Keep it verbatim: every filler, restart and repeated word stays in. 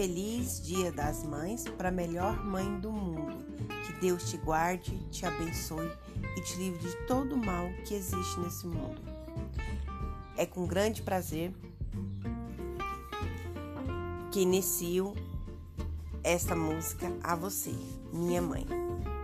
Feliz Dia das Mães para a melhor mãe do mundo. Que Deus te guarde, te abençoe e te livre de todo o mal que existe nesse mundo. É com grande prazer que inicio esta música a você, minha mãe.